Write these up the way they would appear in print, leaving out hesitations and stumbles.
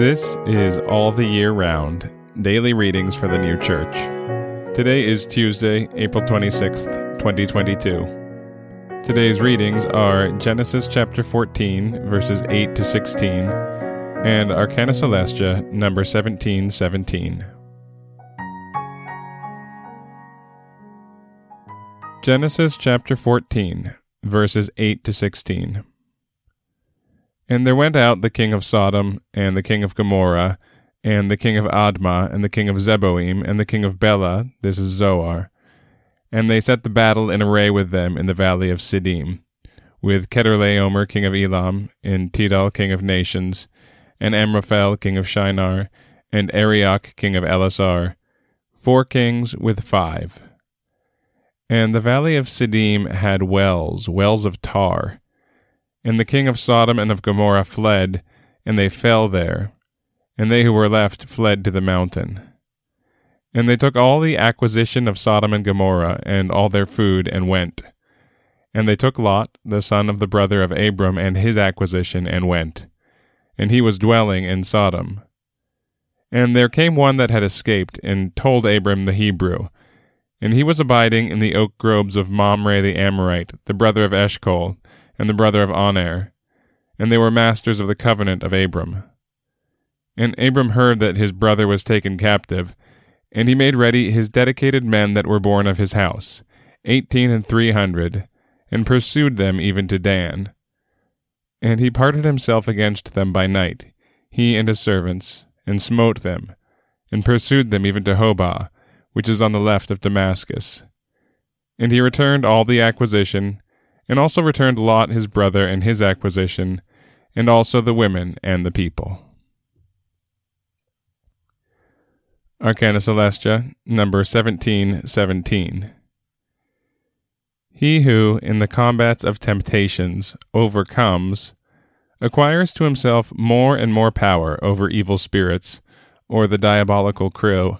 This is All the Year Round, daily readings for the New Church. Today is Tuesday, April 26th, 2022. Today's readings are Genesis chapter 14, verses 8 to 16, and Arcana Celestia, number 1717. Genesis chapter 14, verses 8 to 16. And there went out the king of Sodom, and the king of Gomorrah, and the king of Admah, and the king of Zeboim, and the king of Bela, this is Zoar. And they set the battle in array with them in the valley of Siddim, with Chedorlaomer, king of Elam, and Tidal, king of nations, and Amraphel, king of Shinar, and Arioch, king of Ellasar, 4 kings with 5. And the valley of Siddim had wells of tar. And the king of Sodom and of Gomorrah fled, and they fell there, and they who were left fled to the mountain. And they took all the acquisition of Sodom and Gomorrah, and all their food, and went. And they took Lot, the son of the brother of Abram, and his acquisition, and went. And he was dwelling in Sodom. And there came one that had escaped, and told Abram the Hebrew. And he was abiding in the oak groves of Mamre the Amorite, the brother of Eshcol, and the brother of Aner, and they were masters of the covenant of Abram. And Abram heard that his brother was taken captive, and he made ready his dedicated men that were born of his house, 18 and 300, and pursued them even to Dan. And he parted himself against them by night, he and his servants, and smote them, and pursued them even to Hobah, which is on the left of Damascus. And he returned all the acquisition, and also returned Lot his brother and his acquisition, and also the women and the people. Arcana Celestia, number 1717. He who, in the combats of temptations, overcomes, acquires to himself more and more power over evil spirits, or the diabolical crew,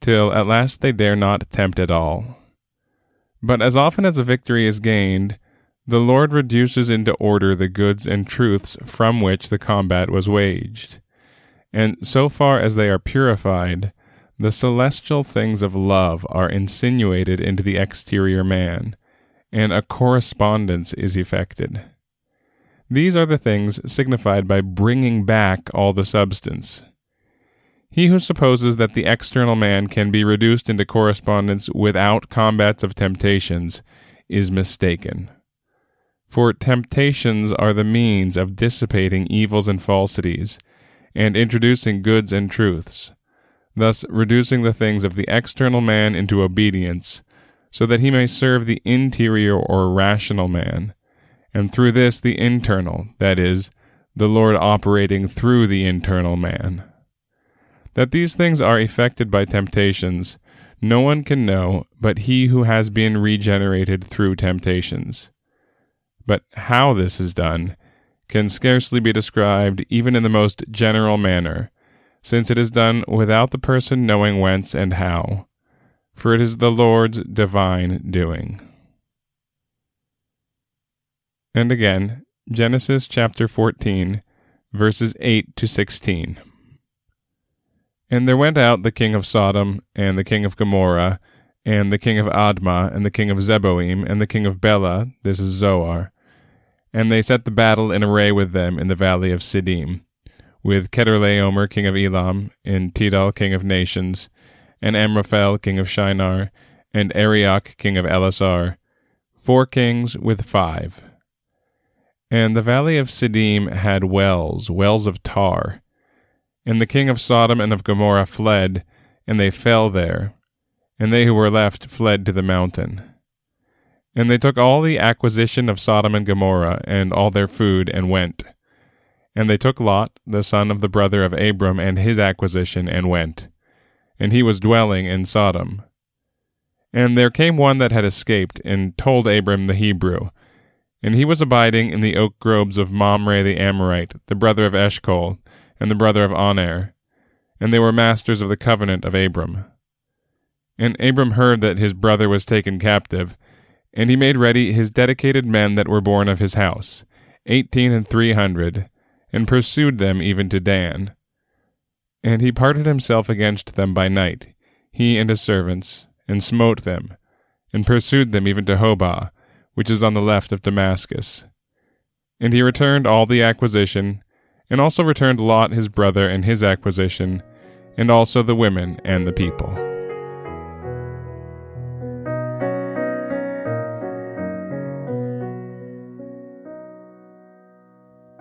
till at last they dare not tempt at all. But as often as a victory is gained, the Lord reduces into order the goods and truths from which the combat was waged. And so far as they are purified, the celestial things of love are insinuated into the exterior man, and a correspondence is effected. These are the things signified by bringing back all the substance. He who supposes that the external man can be reduced into correspondence without combats of temptations is mistaken. For temptations are the means of dissipating evils and falsities, and introducing goods and truths, thus reducing the things of the external man into obedience, so that he may serve the interior or rational man, and through this the internal, that is, the Lord operating through the internal man. That these things are effected by temptations, no one can know but he who has been regenerated through temptations. But how this is done can scarcely be described even in the most general manner, since it is done without the person knowing whence and how, for it is the Lord's divine doing. And again, Genesis chapter 14, verses 8 to 16. And there went out the king of Sodom, and the king of Gomorrah, and the king of Admah, and the king of Zeboim, and the king of Bela, this is Zoar. And they set the battle in array with them in the valley of Siddim, with Chedorlaomer, king of Elam, and Tidal, king of nations, and Amraphel, king of Shinar, and Arioch, king of Ellasar, 4 kings with 5. And the valley of Siddim had wells of tar. And the king of Sodom and of Gomorrah fled, and they fell there, and they who were left fled to the mountain. And they took all the acquisition of Sodom and Gomorrah, and all their food, and went. And they took Lot, the son of the brother of Abram, and his acquisition, and went. And he was dwelling in Sodom. And there came one that had escaped, and told Abram the Hebrew. And he was abiding in the oak groves of Mamre the Amorite, the brother of Eshcol, and the brother of Aner. And they were masters of the covenant of Abram. And Abram heard that his brother was taken captive, and he made ready his dedicated men that were born of his house, 18 and 300, and pursued them even to Dan. And he parted himself against them by night, he and his servants, and smote them, and pursued them even to Hobah, which is on the left of Damascus. And he returned all the acquisition, and also returned Lot his brother and his acquisition, and also the women and the people.